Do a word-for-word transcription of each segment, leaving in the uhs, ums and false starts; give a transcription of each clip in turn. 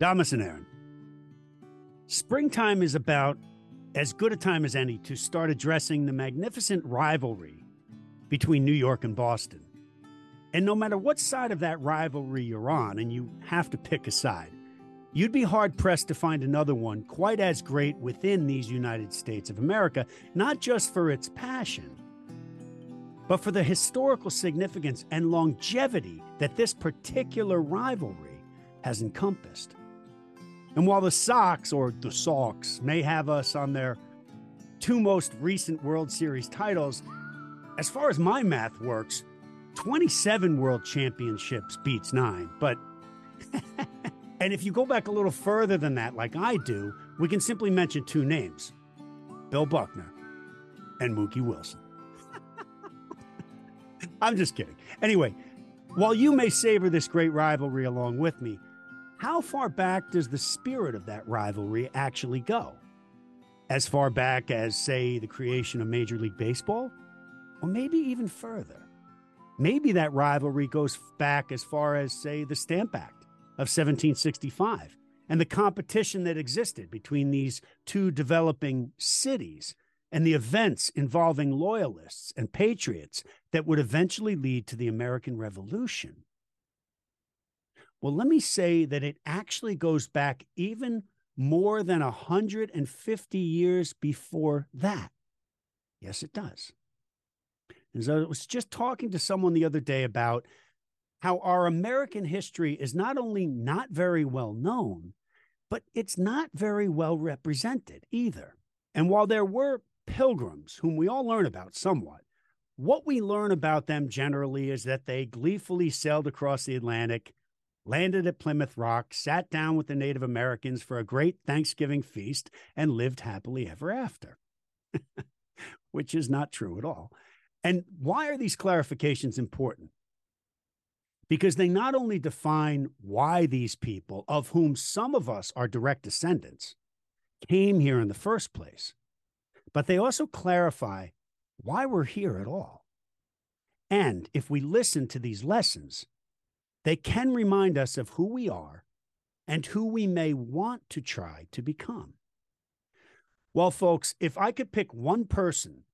Damas and Aaron, springtime is about as good a time as any to start addressing the magnificent rivalry between New York and Boston. And no matter what side of that rivalry you're on, and you have to pick a side, you'd be hard-pressed to find another one quite as great within these United States of America, not just for its passion, but for the historical significance and longevity that this particular rivalry has encompassed. And while the Sox, or the Sox, may have us on their two most recent World Series titles, as far as my math works, twenty-seven world championships beats nine. But and if you go back a little further than that, like I do, we can simply mention two names, Bill Buckner and Mookie Wilson. I'm just kidding. Anyway, while you may savor this great rivalry along with me, how far back does the spirit of that rivalry actually go? As far back as, say, the creation of Major League Baseball? Or maybe even further. Maybe that rivalry goes back as far as, say, the Stamp Act of seventeen sixty-five and the competition that existed between these two developing cities and the events involving loyalists and patriots that would eventually lead to the American Revolution. Well, let me say that it actually goes back even more than one hundred fifty years before that. Yes, it does. And so I was just talking to someone the other day about how our American history is not only not very well known, but it's not very well represented either. And while there were pilgrims, whom we all learn about somewhat, what we learn about them generally is that they gleefully sailed across the Atlantic, landed at Plymouth Rock, sat down with the Native Americans for a great Thanksgiving feast, and lived happily ever after, which is not true at all. And why are these clarifications important? Because they not only define why these people, of whom some of us are direct descendants, came here in the first place, but they also clarify why we're here at all. And if we listen to these lessons, they can remind us of who we are and who we may want to try to become. Well, folks, if I could pick one person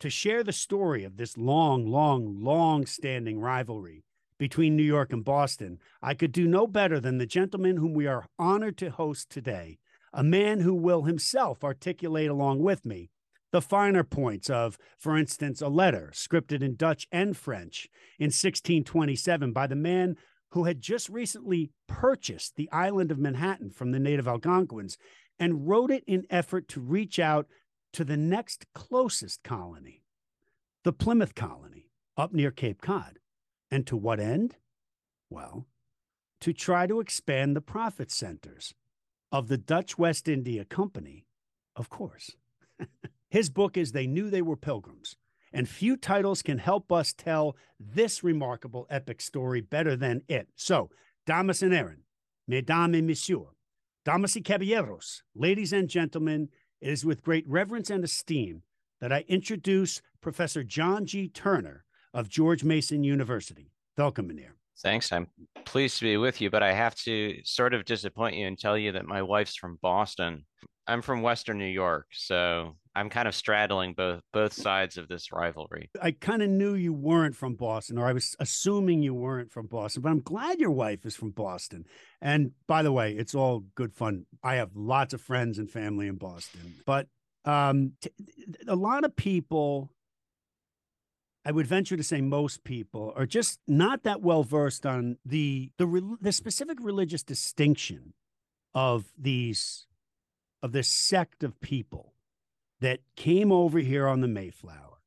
to share the story of this long, long, long-standing rivalry between New York and Boston, I could do no better than the gentleman whom we are honored to host today, a man who will himself articulate along with me the finer points of, for instance, a letter scripted in Dutch and French in sixteen twenty-seven by the man who had just recently purchased the island of Manhattan from the native Algonquins and wrote it in effort to reach out to the next closest colony, the Plymouth Colony, up near Cape Cod. And to what end? Well, to try to expand the profit centers of the Dutch West India Company, of course. His book is They Knew They Were Pilgrims, and few titles can help us tell this remarkable epic story better than it. So, damas and Aaron, mesdames et messieurs, damas y caballeros, ladies and gentlemen, it is with great reverence and esteem that I introduce Professor John G. Turner of George Mason University. Welcome, Mynheer. Thanks. I'm pleased to be with you, but I have to sort of disappoint you and tell you that my wife's from Boston. I'm from Western New York, so I'm kind of straddling both both sides of this rivalry. I kind of knew you weren't from Boston, or I was assuming you weren't from Boston, but I'm glad your wife is from Boston. And by the way, it's all good fun. I have lots of friends and family in Boston, but um, t- a lot of people, I would venture to say most people, are just not that well versed on the the, re- the specific religious distinction of these of this sect of people that came over here on the Mayflower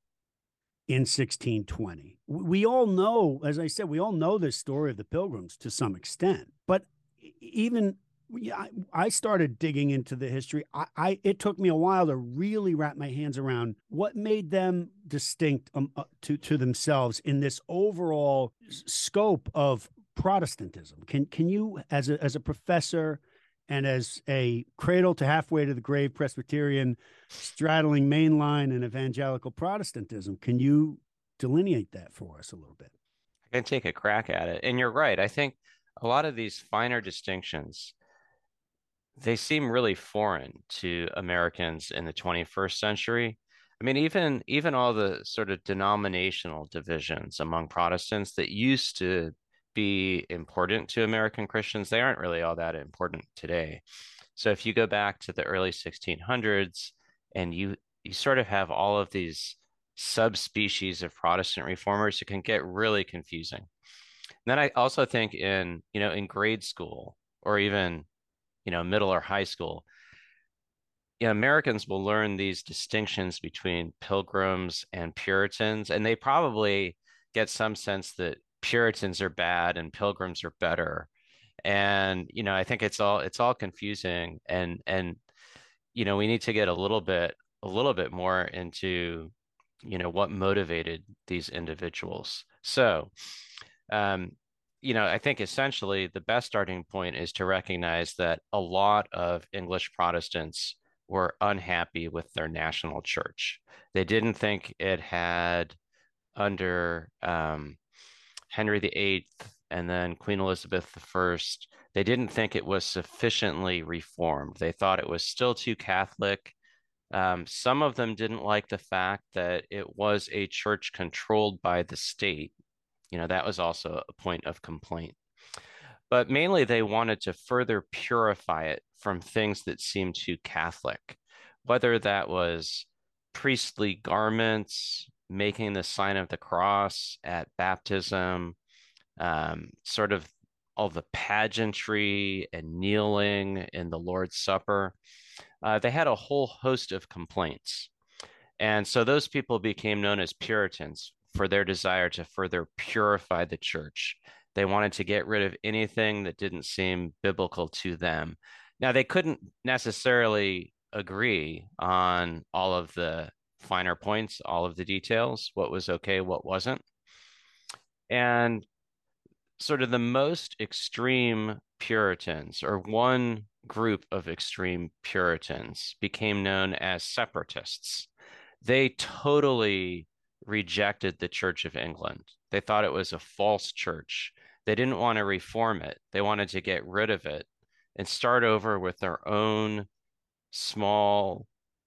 in sixteen twenty. We all know, as I said, we all know this story of the Pilgrims to some extent. But even I started digging into the history. I, I it took me a while to really wrap my hands around what made them distinct um, uh, to to themselves in this overall scope of Protestantism. Can can you, as a as a professor and as a cradle to halfway to the grave Presbyterian straddling mainline and evangelical Protestantism, can you delineate that for us a little bit? I can take a crack at it, and you're right. I think a lot of these finer distinctions they seem really foreign to Americans in the twenty-first century. I mean, even even all the sort of denominational divisions among Protestants that used to be important to American Christians, they aren't really all that important today. So if you go back to the early sixteen hundreds and you you sort of have all of these subspecies of Protestant reformers, it can get really confusing. And then I also think in, you know, in grade school or even, you know, middle or high school, you know, Americans will learn these distinctions between Pilgrims and Puritans, and they probably get some sense that Puritans are bad and Pilgrims are better. And, you know, I think it's all, it's all confusing. And, and, you know, we need to get a little bit, a little bit more into, you know, what motivated these individuals. So, um, you know, I think essentially the best starting point is to recognize that a lot of English Protestants were unhappy with their national church. They didn't think it had, under um, Henry the Eighth and then Queen Elizabeth the First, they didn't think it was sufficiently reformed. They thought it was still too Catholic. Um, some of them didn't like the fact that it was a church controlled by the state. You know, that was also a point of complaint. But mainly they wanted to further purify it from things that seemed too Catholic, whether that was priestly garments, making the sign of the cross at baptism, um, sort of all the pageantry and kneeling in the Lord's Supper. Uh, they had a whole host of complaints. And so those people became known as Puritans for their desire to further purify the church. They wanted to get rid of anything that didn't seem biblical to them. Now, they couldn't necessarily agree on all of the finer points, all of the details, what was okay, what wasn't. And sort of the most extreme Puritans, or one group of extreme Puritans, became known as separatists. They totally rejected the Church of England. They thought it was a false church. They didn't want to reform it. They wanted to get rid of it and start over with their own small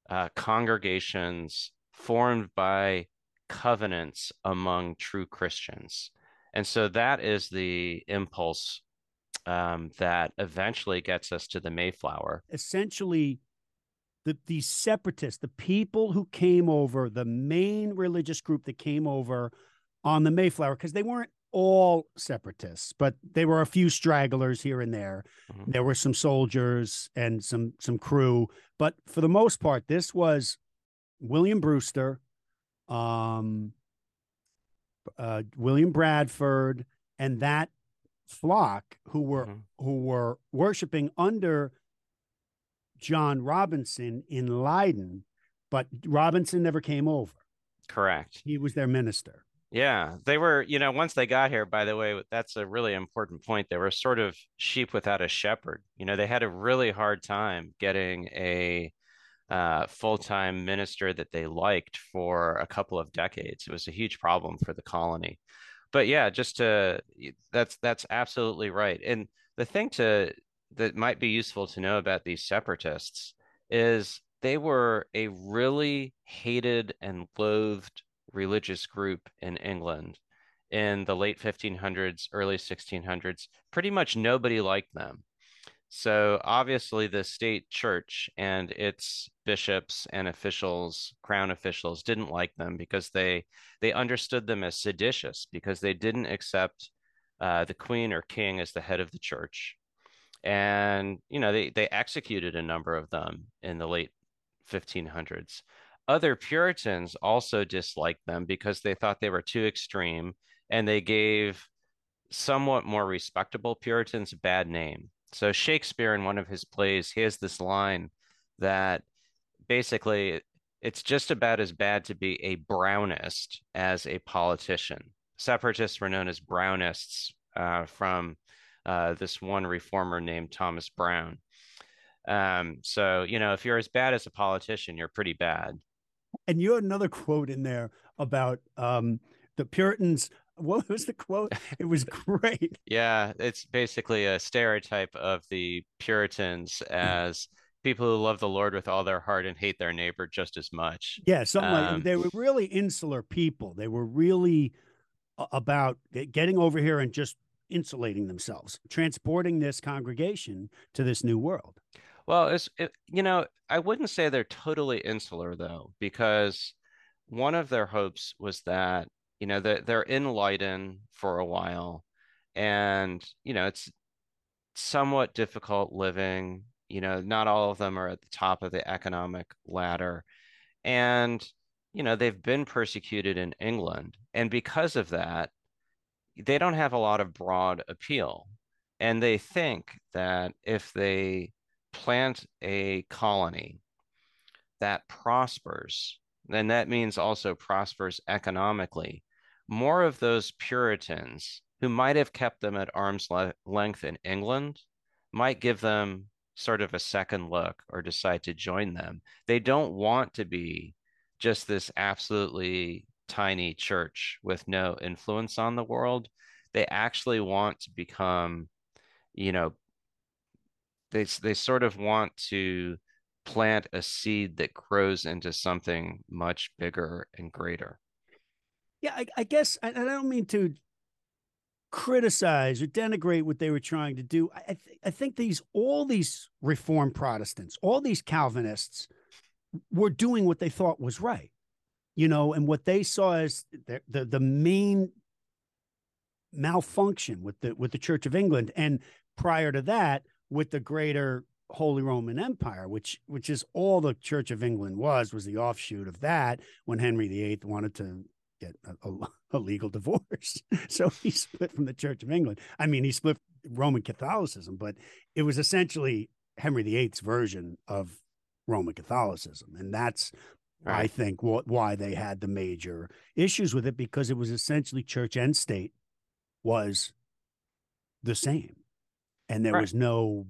uh, congregations formed by covenants among true Christians. And so that is the impulse um, that eventually gets us to the Mayflower. Essentially, the, the separatists, the people who came over, the main religious group that came over on the Mayflower, because they weren't all separatists, but there were a few stragglers here and there. Mm-hmm. There were some soldiers and some some crew, but for the most part, this was William Brewster, um, uh, William Bradford, and that flock who were mm-hmm. who were worshiping under John Robinson in Leiden, but Robinson never came over. Correct. He was their minister. Yeah, they were, you know, once they got here, by the way, that's a really important point. They were sort of sheep without a shepherd. You know, they had a really hard time getting a uh, full-time minister that they liked for a couple of decades. It was a huge problem for the colony. But yeah, just to, that's, that's absolutely right. And the thing to, that might be useful to know about these separatists is they were a really hated and loathed religious group in England in the late fifteen hundreds, early sixteen hundreds. Pretty much nobody liked them. So obviously the state church and its bishops and officials, crown officials, didn't like them because they they understood them as seditious, because they didn't accept uh, the queen or king as the head of the church. And, you know, they, they executed a number of them in the late fifteen hundreds. Other Puritans also disliked them because they thought they were too extreme, and they gave somewhat more respectable Puritans a bad name. So Shakespeare, in one of his plays, he has this line that basically it's just about as bad to be a Brownist as a politician. Separatists were known as Brownists uh, from uh, this one reformer named Thomas Brown. Um, so, you know, if you're as bad as a politician, you're pretty bad. And you had another quote in there about um, the Puritans What was the quote? It was great. Yeah, it's basically a stereotype of the Puritans as people who love the Lord with all their heart and hate their neighbor just as much. Yeah, something um, like they were really insular people. They were really about getting over here and just insulating themselves, transporting this congregation to this new world. Well, it's it, you know, I wouldn't say they're totally insular, though, because one of their hopes was that, you know, they're, they're in Leiden for a while and, you know, it's somewhat difficult living. You know, not all of them are at the top of the economic ladder. And, you know, they've been persecuted in England. And because of that, they don't have a lot of broad appeal. And they think that if they plant a colony that prospers, then that means also prospers economically, more of those Puritans who might have kept them at arm's le- length in England might give them sort of a second look or decide to join them. They don't want to be just this absolutely tiny church with no influence on the world. They actually want to become, you know, they, they sort of want to plant a seed that grows into something much bigger and greater. Yeah, I, I guess, and I don't mean to criticize or denigrate what they were trying to do. I, th- I think these, all these Reformed Protestants, all these Calvinists were doing what they thought was right, you know, and what they saw as the, the, the main malfunction with the, with the Church of England. And prior to that, with the greater Holy Roman Empire, which which is all the Church of England was, was the offshoot of that when Henry the Eighth wanted to get a, a, a legal divorce. So he split from the Church of England. I mean, he split Roman Catholicism, but it was essentially Henry the Eighth's version of Roman Catholicism. And that's, right. I think, what why they had the major issues with it, because it was essentially church and state was the same. And there right. was no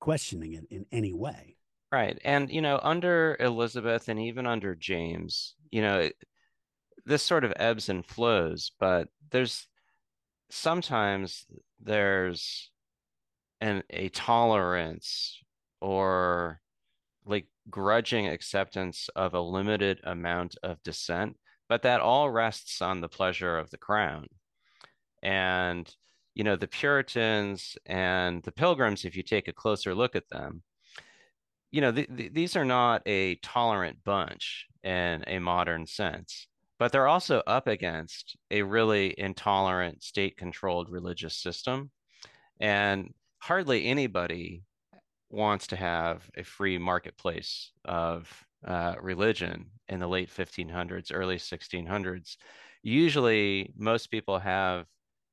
questioning it in any way. Right. And, you know, under Elizabeth and even under James, you know, it, this sort of ebbs and flows, but there's sometimes there's an a tolerance or like grudging acceptance of a limited amount of dissent, but that all rests on the pleasure of the crown. And you know, the Puritans and the Pilgrims, if you take a closer look at them, you know, th- th- these are not a tolerant bunch in a modern sense, but they're also up against a really intolerant state-controlled religious system. And hardly anybody wants to have a free marketplace of uh, religion in the late fifteen hundreds, early sixteen hundreds. Usually, most people have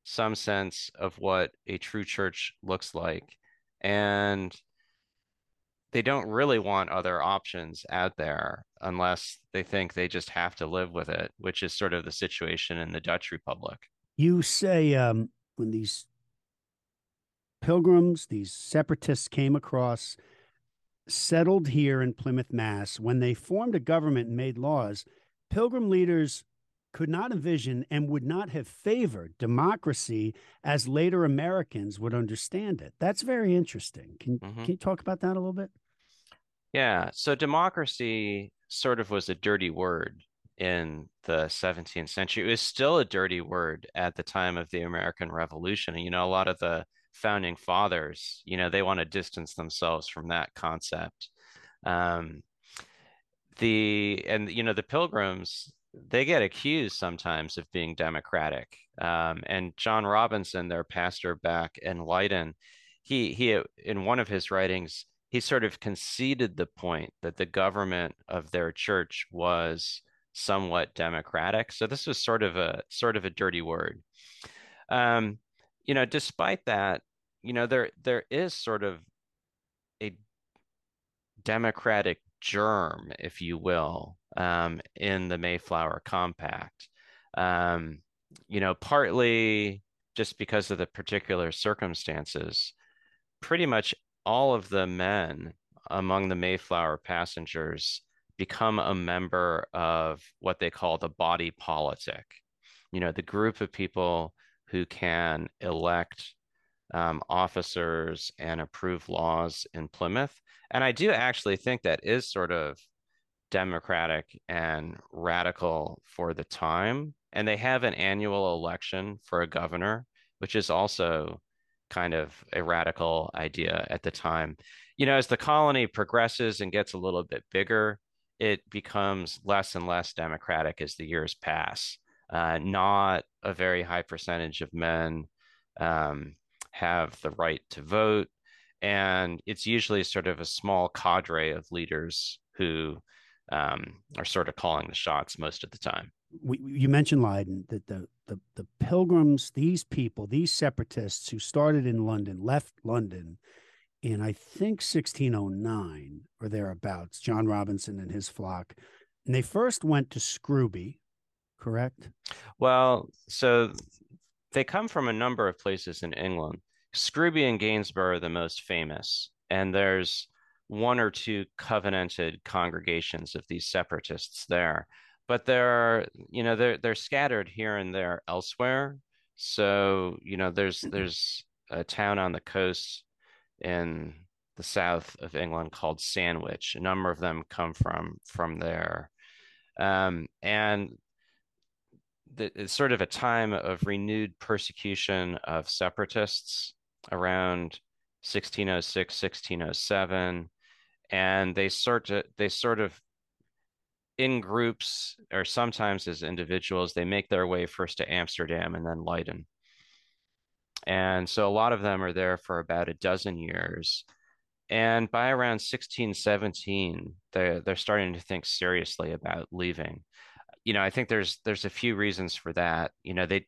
some sense of what a true church looks like, and they don't really want other options out there unless they think they just have to live with it, which is sort of the situation in the Dutch Republic. You say um, when these pilgrims, these separatists came across, settled here in Plymouth, Mass, when they formed a government and made laws, pilgrim leaders could not envision and would not have favored democracy as later Americans would understand it. That's very interesting. Can, mm-hmm. can you talk about that a little bit? Yeah. So democracy sort of was a dirty word in the seventeenth century. It was still a dirty word at the time of the American Revolution. And, you know, a lot of the founding fathers, you know, they want to distance themselves from that concept. Um, the, and, you know, the Pilgrims, they get accused sometimes of being democratic. Um, and John Robinson, their pastor back in Leiden, he, he, in one of his writings, he sort of conceded the point that the government of their church was somewhat democratic. So this was sort of a, sort of a dirty word. Um, you know, despite that, you know, there, there is sort of a democratic germ, if you will, um, in the Mayflower Compact, um, you know, partly just because of the particular circumstances. Pretty much all of the men among the Mayflower passengers become a member of what they call the body politic. you know, the group of people who can elect um, officers and approve laws in Plymouth. And I do actually think that is sort of democratic and radical for the time. And they have an annual election for a governor, which is also kind of a radical idea at the time. You know, as the colony progresses and gets a little bit bigger, it becomes less and less democratic as the years pass. Uh, not a very high percentage of men um, have the right to vote. And it's usually sort of a small cadre of leaders who um, are sort of calling the shots most of the time. We, you mentioned Leiden, that the, the, the pilgrims, these people, these separatists who started in London, left London in, I think, sixteen oh nine or thereabouts, John Robinson and his flock. And they first went to Scrooby, correct? Well, so they come from a number of places in England. Scrooby and Gainsborough are the most famous, and there's one or two covenanted congregations of these separatists there. But they're, you know, they're they're scattered here and there elsewhere. So, you know, there's there's a town on the coast in the south of England called Sandwich. A number of them come from from there, um, and the, it's sort of a time of renewed persecution of separatists around sixteen oh six, sixteen oh seven, and they sort of they sort of in groups, or sometimes as individuals, they make their way first to Amsterdam and then Leiden. And so a lot of them are there for about a dozen years. And by around sixteen seventeen, they're, they're starting to think seriously about leaving. You know, I think there's there's a few reasons for that. You know, they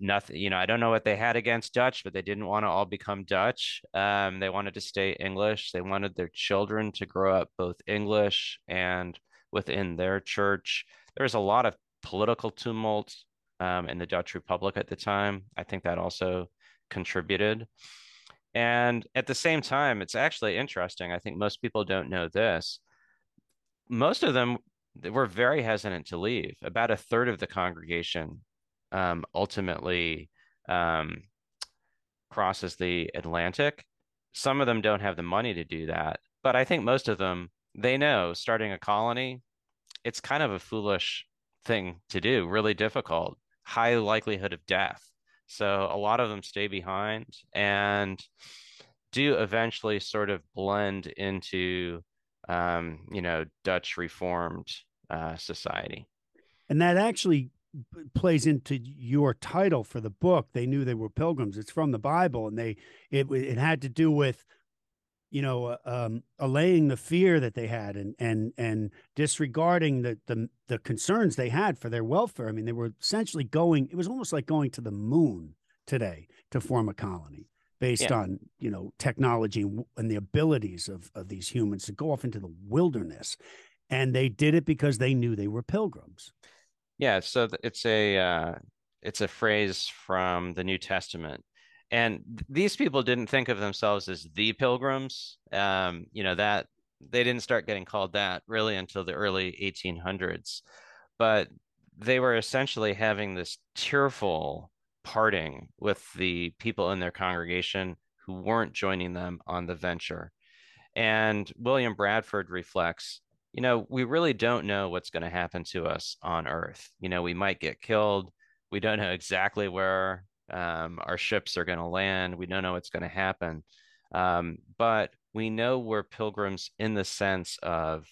nothing, you know, I don't know what they had against Dutch, but they didn't want to all become Dutch. Um, they wanted to stay English. They wanted their children to grow up both English and within their church. There was a lot of political tumult um, in the Dutch Republic at the time. I think that also contributed. And at the same time, it's actually interesting. I think most people don't know this. Most of them were very hesitant to leave. About a third of the congregation um, ultimately um, crosses the Atlantic. Some of them don't have the money to do that, but I think most of them, they know starting a colony, it's kind of a foolish thing to do, really difficult, high likelihood of death. So a lot of them stay behind and do eventually sort of blend into, um, you know, Dutch Reformed uh, society. And that actually plays into your title for the book, They Knew They Were Pilgrims. It's from the Bible, and they it, it had to do with, you know, um, allaying the fear that they had, and and and disregarding the, the the concerns they had for their welfare. I mean, they were essentially going, it was almost like going to the moon today to form a colony based yeah. on, you know, technology and the abilities of, of these humans to go off into the wilderness. And they did it because they knew they were pilgrims. Yeah, so it's a, uh, it's a phrase from the New Testament. And these people didn't think of themselves as the pilgrims. Um, you know, that they didn't start getting called that really until the early eighteen hundreds. But they were essentially having this tearful parting with the people in their congregation who weren't joining them on the venture. And William Bradford reflects, you know, we really don't know what's going to happen to us on Earth. You know, we might get killed. We don't know exactly where Um, our ships are going to land. We don't know what's going to happen. Um, but we know we're pilgrims in the sense of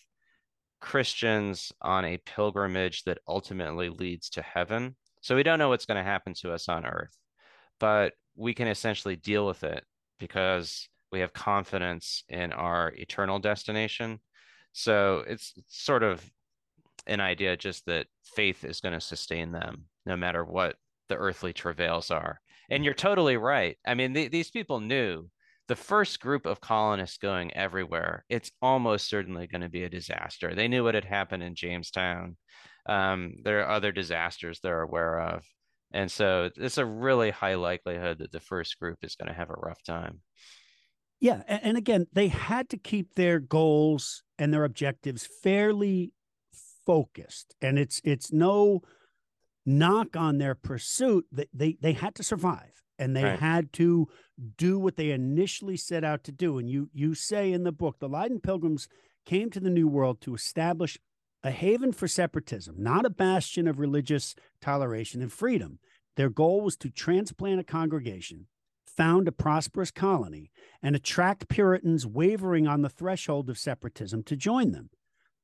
Christians on a pilgrimage that ultimately leads to heaven. So we don't know what's going to happen to us on earth, but we can essentially deal with it because we have confidence in our eternal destination. So it's, it's sort of an idea just that faith is going to sustain them no matter what the earthly travails are. And you're totally right. I mean, th these people knew the first group of colonists going everywhere, it's almost certainly going to be a disaster. They knew what had happened in Jamestown. Um, there are other disasters they're aware of. And so it's a really high likelihood that the first group is going to have a rough time. Yeah. And, and again, they had to keep their goals and their objectives fairly focused. And it's, it's no knock on their pursuit that they, they had to survive and they right. had to do what they initially set out to do. And you, you say in the book, the Leiden Pilgrims came to the New World to establish a haven for separatism, not a bastion of religious toleration and freedom. Their goal was to transplant a congregation, found a prosperous colony, and attract Puritans wavering on the threshold of separatism to join them.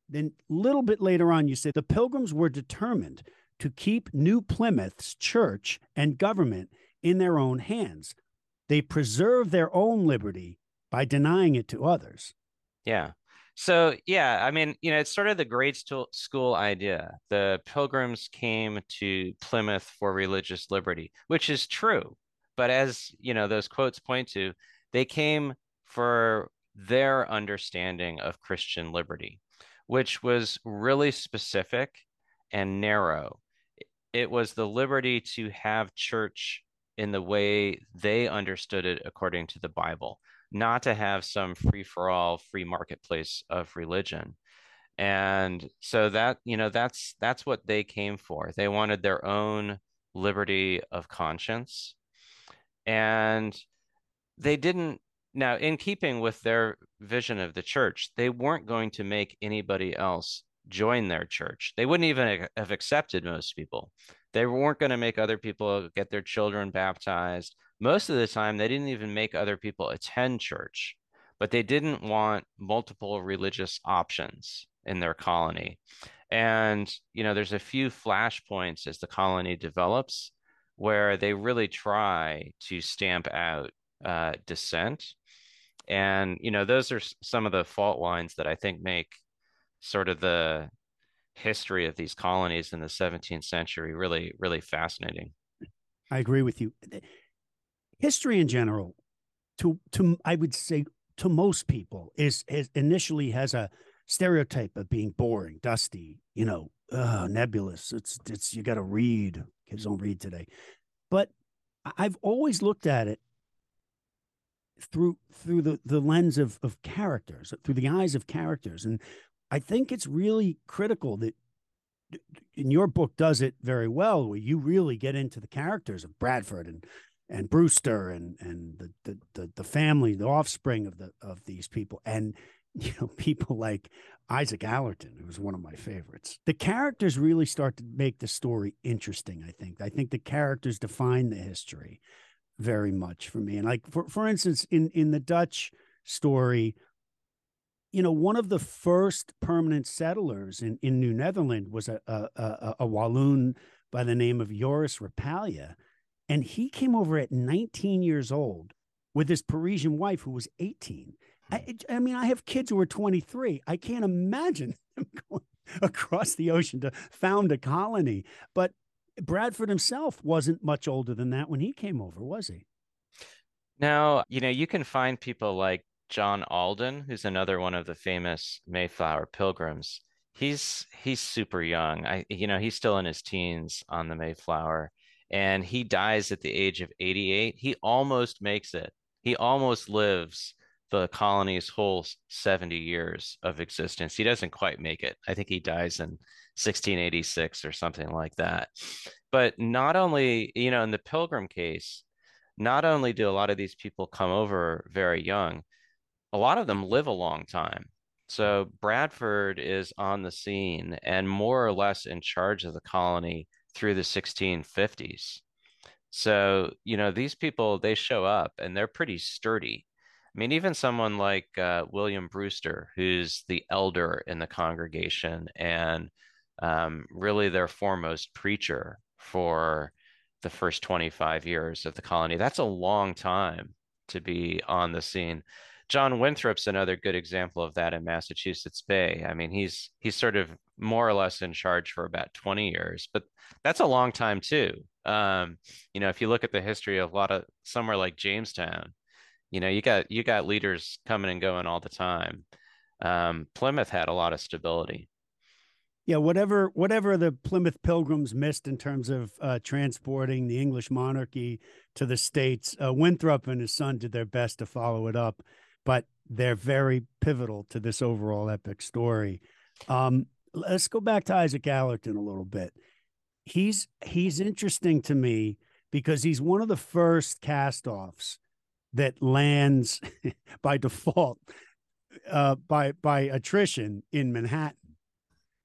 Then a little bit later on, you say the Pilgrims were determined to keep New Plymouth's church and government in their own hands. They preserved their own liberty by denying it to others. Yeah. So, yeah, I mean, you know, it's sort of the grade school idea. The Pilgrims came to Plymouth for religious liberty, which is true. But as, you know, those quotes point to, they came for their understanding of Christian liberty, which was really specific and narrow. It was the liberty to have church in the way they understood it according to the Bible, not to have some free-for-all, free marketplace of religion. And so that, you know, that's that's what they came for. They wanted their own liberty of conscience. And they didn't, now in keeping with their vision of the church, they weren't going to make anybody else join their church. They wouldn't even have accepted most people. They weren't going to make other people get their children baptized. Most of the time, they didn't even make other people attend church, but they didn't want multiple religious options in their colony. And, you know, there's a few flashpoints as the colony develops where they really try to stamp out uh, dissent. And, you know, those are some of the fault lines that I think make sort of the history of these colonies in the seventeenth century really, really fascinating. I agree with you. History in general, to to I would say to most people, is, is initially has a stereotype of being boring, dusty, you know, uh, nebulous. It's it's you got to read. Kids don't read today. But I've always looked at it through through the the lens of of characters, through the eyes of characters, and I think it's really critical that, and your book does it very well, where you really get into the characters of Bradford and and Brewster and and the the the, the family, the offspring of the of these people, and you know people like Isaac Allerton, who was one of my favorites. The characters really start to make the story interesting. I think I think the characters define the history very much for me. And like for for instance, in in the Dutch story, you know, one of the first permanent settlers in, in New Netherland was a, a, a, a Walloon by the name of Joris Rapalia. And he came over at nineteen years old with his Parisian wife, who was eighteen. I, I mean, I have kids who are twenty-three. I can't imagine them going across the ocean to found a colony. But Bradford himself wasn't much older than that when he came over, was he? Now, you know, you can find people like John Alden, who's another one of the famous Mayflower Pilgrims. He's he's super young. I you know, he's still in his teens on the Mayflower, and he dies at the age of eighty-eight. He almost makes it. He almost lives the colony's whole seventy years of existence. He doesn't quite make it. I think he dies in sixteen eighty-six or something like that. But not only, you know, in the Pilgrim case, not only do a lot of these people come over very young, a lot of them live a long time. So Bradford is on the scene and more or less in charge of the colony through the sixteen fifties. So, you know, these people, they show up and they're pretty sturdy. I mean, even someone like uh, William Brewster, who's the elder in the congregation and um, really their foremost preacher for the first twenty-five years of the colony. That's a long time to be on the scene. John Winthrop's another good example of that in Massachusetts Bay. I mean, he's he's sort of more or less in charge for about twenty years, but that's a long time too. Um, you know, if you look at the history of a lot of somewhere like Jamestown, you know, you got you got leaders coming and going all the time. Um, Plymouth had a lot of stability. Yeah, whatever whatever the Plymouth Pilgrims missed in terms of uh, transporting the English monarchy to the States, uh, Winthrop and his son did their best to follow it up. But they're very pivotal to this overall epic story. Um, let's go back to Isaac Allerton a little bit. he's he's interesting to me because he's one of the first castoffs that lands by default, uh, by by attrition in Manhattan.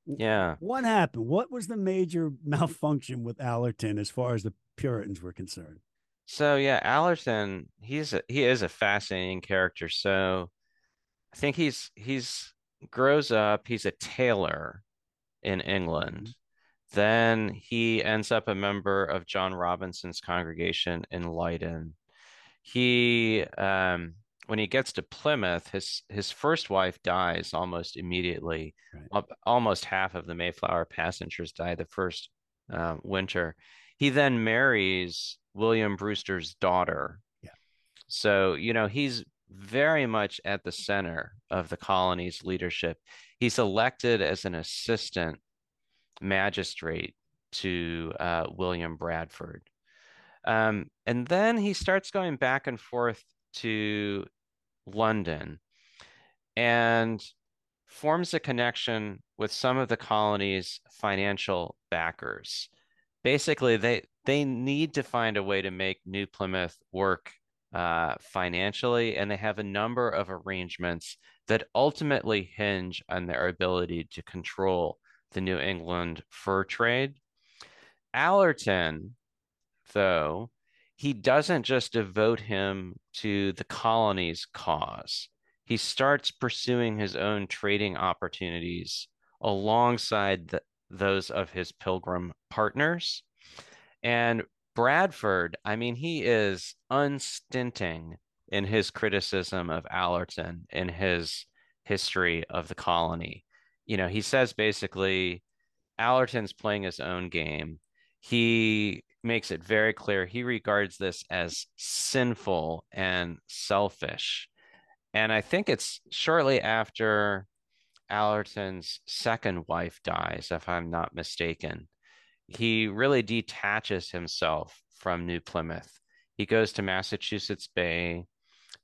Yeah. What happened? What was the major malfunction with Allerton as far as the Puritans were concerned? So yeah, Allerton, he's a, he is a fascinating character. So I think he's he's grows up. He's a tailor in England. Then he ends up a member of John Robinson's congregation in Leiden. He um, when he gets to Plymouth, his his first wife dies almost immediately. Right. Almost half of the Mayflower passengers die the first uh, winter. He then marries William Brewster's daughter. Yeah. So, you know, he's very much at the center of the colony's leadership. He's elected as an assistant magistrate to uh, William Bradford. Um, and then he starts going back and forth to London and forms a connection with some of the colony's financial backers. Basically, they they need to find a way to make New Plymouth work uh, financially, and they have a number of arrangements that ultimately hinge on their ability to control the New England fur trade. Allerton, though, he doesn't just devote him to the colony's cause. He starts pursuing his own trading opportunities alongside the, those of his pilgrim partners. And Bradford, I mean, he is unstinting in his criticism of Allerton in his history of the colony. You know, he says basically Allerton's playing his own game. He makes it very clear he regards this as sinful and selfish. And I think it's shortly after Allerton's second wife dies, if I'm not mistaken. He really detaches himself from New Plymouth. He goes to Massachusetts Bay.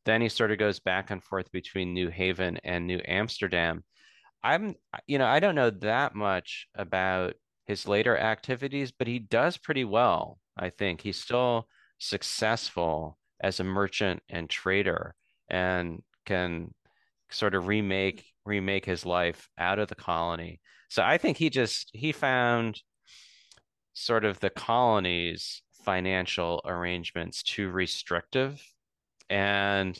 Then he sort of goes back and forth between New Haven and New Amsterdam. I'm, you know, I don't know that much about his later activities, but he does pretty well, I think. He's still successful as a merchant and trader and can sort of remake remake his life out of the colony. So I think he just, he found sort of the colony's financial arrangements too restrictive. And,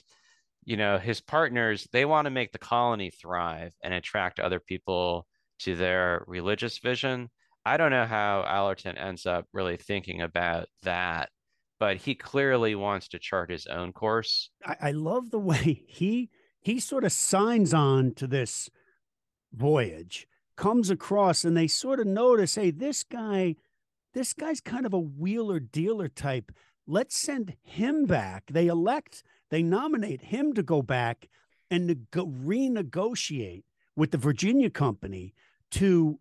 you know, his partners, they want to make the colony thrive and attract other people to their religious vision. I don't know how Allerton ends up really thinking about that, but he clearly wants to chart his own course. I, I love the way he he sort of signs on to this voyage, comes across, and they sort of notice, hey, this guy, this guy's kind of a wheeler dealer type. Let's send him back. They elect, they nominate him to go back and nego- renegotiate with the Virginia Company to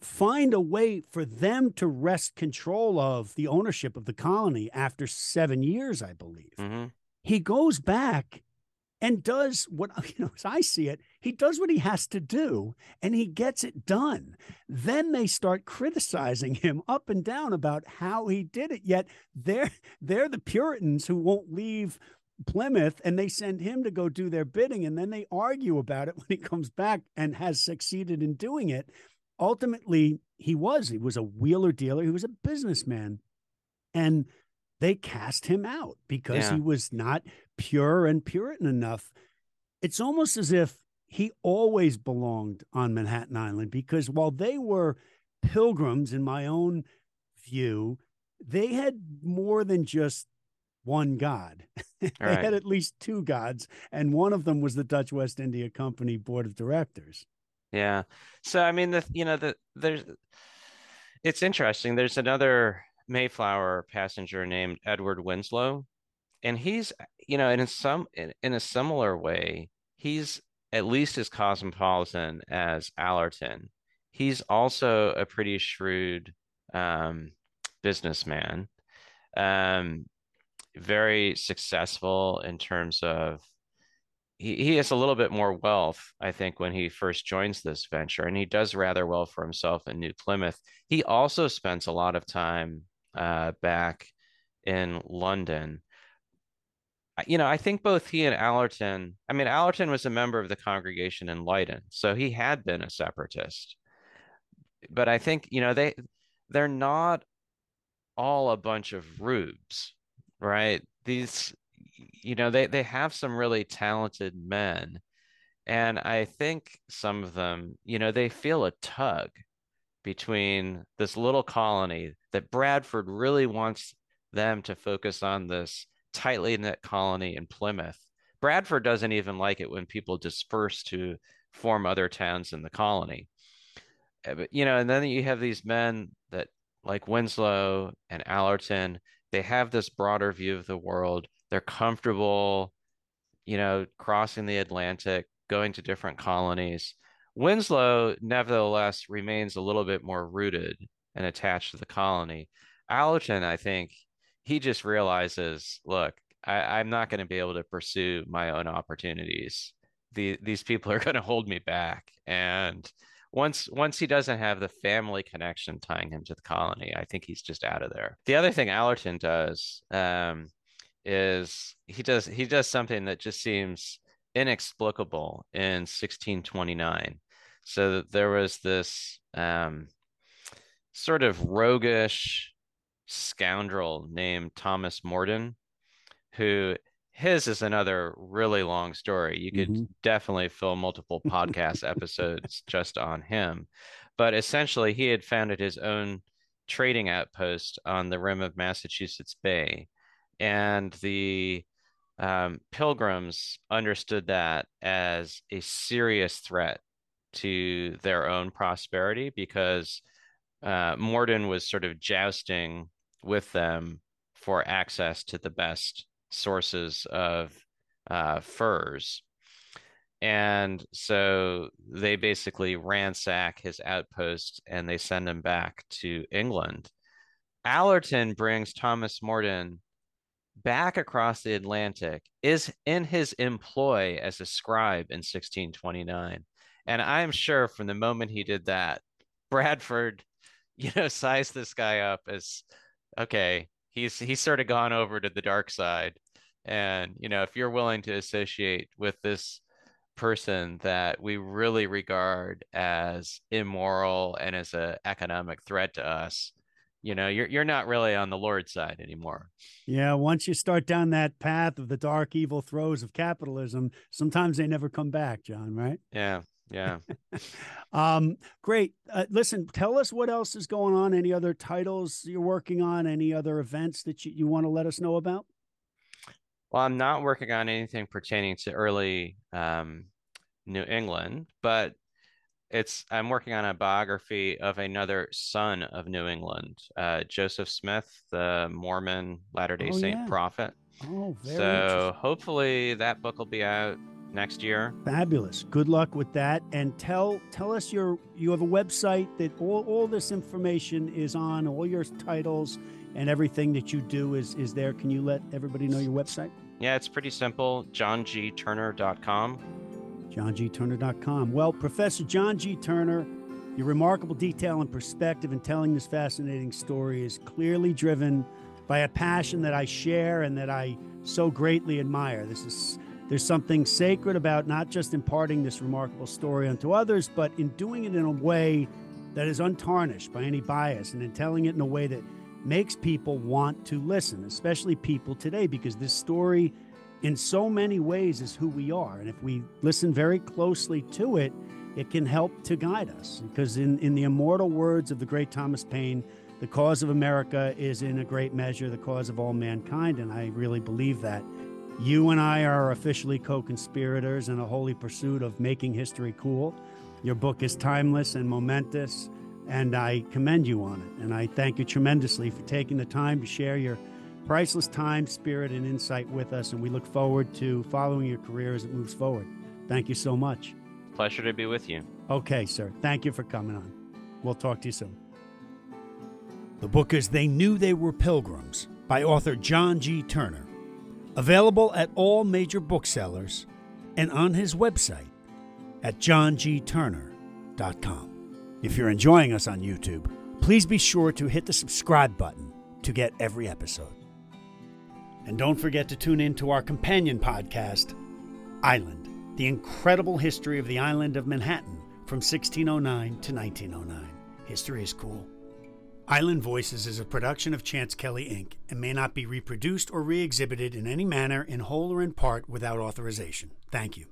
find a way for them to wrest control of the ownership of the colony after seven years, I believe. Mm-hmm. He goes back and does what, you know, as I see it, he does what he has to do and he gets it done. Then they start criticizing him up and down about how he did it. Yet they're, they're the Puritans who won't leave Plymouth, and they send him to go do their bidding. And then they argue about it when he comes back and has succeeded in doing it. Ultimately, he was. He was a wheeler dealer. He was a businessman. And they cast him out because yeah. he was not pure and Puritan enough. It's almost as if he always belonged on Manhattan Island, because while they were pilgrims, in my own view, they had more than just one God. They right. had at least two gods, and one of them was the Dutch West India Company Board of Directors. Yeah. So, I mean, the, you know, the, there's, it's interesting. There's another Mayflower passenger named Edward Winslow, and he's, you know, and in some, in, in a similar way, he's at least as cosmopolitan as Allerton. He's also a pretty shrewd um, businessman, um, very successful in terms of he, he has a little bit more wealth, I think, when he first joins this venture, and he does rather well for himself in New Plymouth. He also spends a lot of time uh, back in London. You know, I think both he and Allerton, I mean, Allerton was a member of the congregation in Leiden, so he had been a separatist. But I think, you know, they, they're not all a bunch of rubes, right? These, you know, they, they have some really talented men. And I think some of them, you know, they feel a tug between this little colony that Bradford really wants them to focus on, this tightly knit colony in Plymouth. Bradford doesn't even like it when people disperse to form other towns in the colony. But, you know, and then you have these men that, like Winslow and Allerton, they have this broader view of the world. They're comfortable, you know, crossing the Atlantic, going to different colonies. Winslow, nevertheless, remains a little bit more rooted and attached to the colony. Allerton, I think, he just realizes, look, I, I'm not going to be able to pursue my own opportunities. The, these people are going to hold me back. And once once he doesn't have the family connection tying him to the colony, I think he's just out of there. The other thing Allerton does um, is he does he does something that just seems inexplicable in sixteen twenty-nine. So there was this um, sort of roguish scoundrel named Thomas Morton, who his is another really long story. You could mm-hmm. definitely fill multiple podcast episodes just on him. But essentially, he had founded his own trading outpost on the rim of Massachusetts Bay. And the um, Pilgrims understood that as a serious threat to their own prosperity, because uh, Morton was sort of jousting with them for access to the best sources of uh, furs. And so they basically ransack his outpost and they send him back to England. Allerton brings Thomas Morton back across the Atlantic, is in his employ as a scribe in sixteen twenty-nine. And I'm sure from the moment he did that, Bradford, you know, sized this guy up as, okay, He's he's sort of gone over to the dark side. And, you know, if you're willing to associate with this person that we really regard as immoral and as an economic threat to us, you know, you're you're not really on the Lord's side anymore. Yeah, once you start down that path of the dark, evil throes of capitalism, sometimes they never come back, John, right? Yeah. Yeah. um, great. Uh, listen, tell us what else is going on. Any other titles you're working on? Any other events that you, you want to let us know about? Well, I'm not working on anything pertaining to early um, New England, but it's I'm working on a biography of another son of New England, uh, Joseph Smith, the Mormon Latter-day oh, Saint yeah. prophet. Oh, very so hopefully that book will be out next year. Fabulous. Good luck with that. And tell tell us your you have a website that all, all this information is on, all your titles and everything that you do is is there. Can you let everybody know your website? Yeah, it's pretty simple. John G Turner dot com. John G Turner dot com. Well, Professor John G. Turner, your remarkable detail and perspective in telling this fascinating story is clearly driven by a passion that I share and that I so greatly admire. This is There's something sacred about not just imparting this remarkable story unto others, but in doing it in a way that is untarnished by any bias and in telling it in a way that makes people want to listen, especially people today, because this story in so many ways is who we are. And if we listen very closely to it, it can help to guide us. Because in, in the immortal words of the great Thomas Paine, the cause of America is in a great measure the cause of all mankind. And I really believe that. You and I are officially co-conspirators in a holy pursuit of making history cool. Your book is timeless and momentous, and I commend you on it. And I thank you tremendously for taking the time to share your priceless time, spirit, and insight with us. And we look forward to following your career as it moves forward. Thank you so much. Pleasure to be with you. Okay, sir. Thank you for coming on. We'll talk to you soon. The book is They Knew They Were Pilgrims by author John G. Turner. Available at all major booksellers and on his website at John G Turner dot com. If you're enjoying us on YouTube, please be sure to hit the subscribe button to get every episode. And don't forget to tune in to our companion podcast, Island, the incredible history of the island of Manhattan from sixteen oh nine to nineteen oh nine. History is cool. Island Voices is a production of Chance Kelly, Incorporated and may not be reproduced or re-exhibited in any manner, in whole or in part, without authorization. Thank you.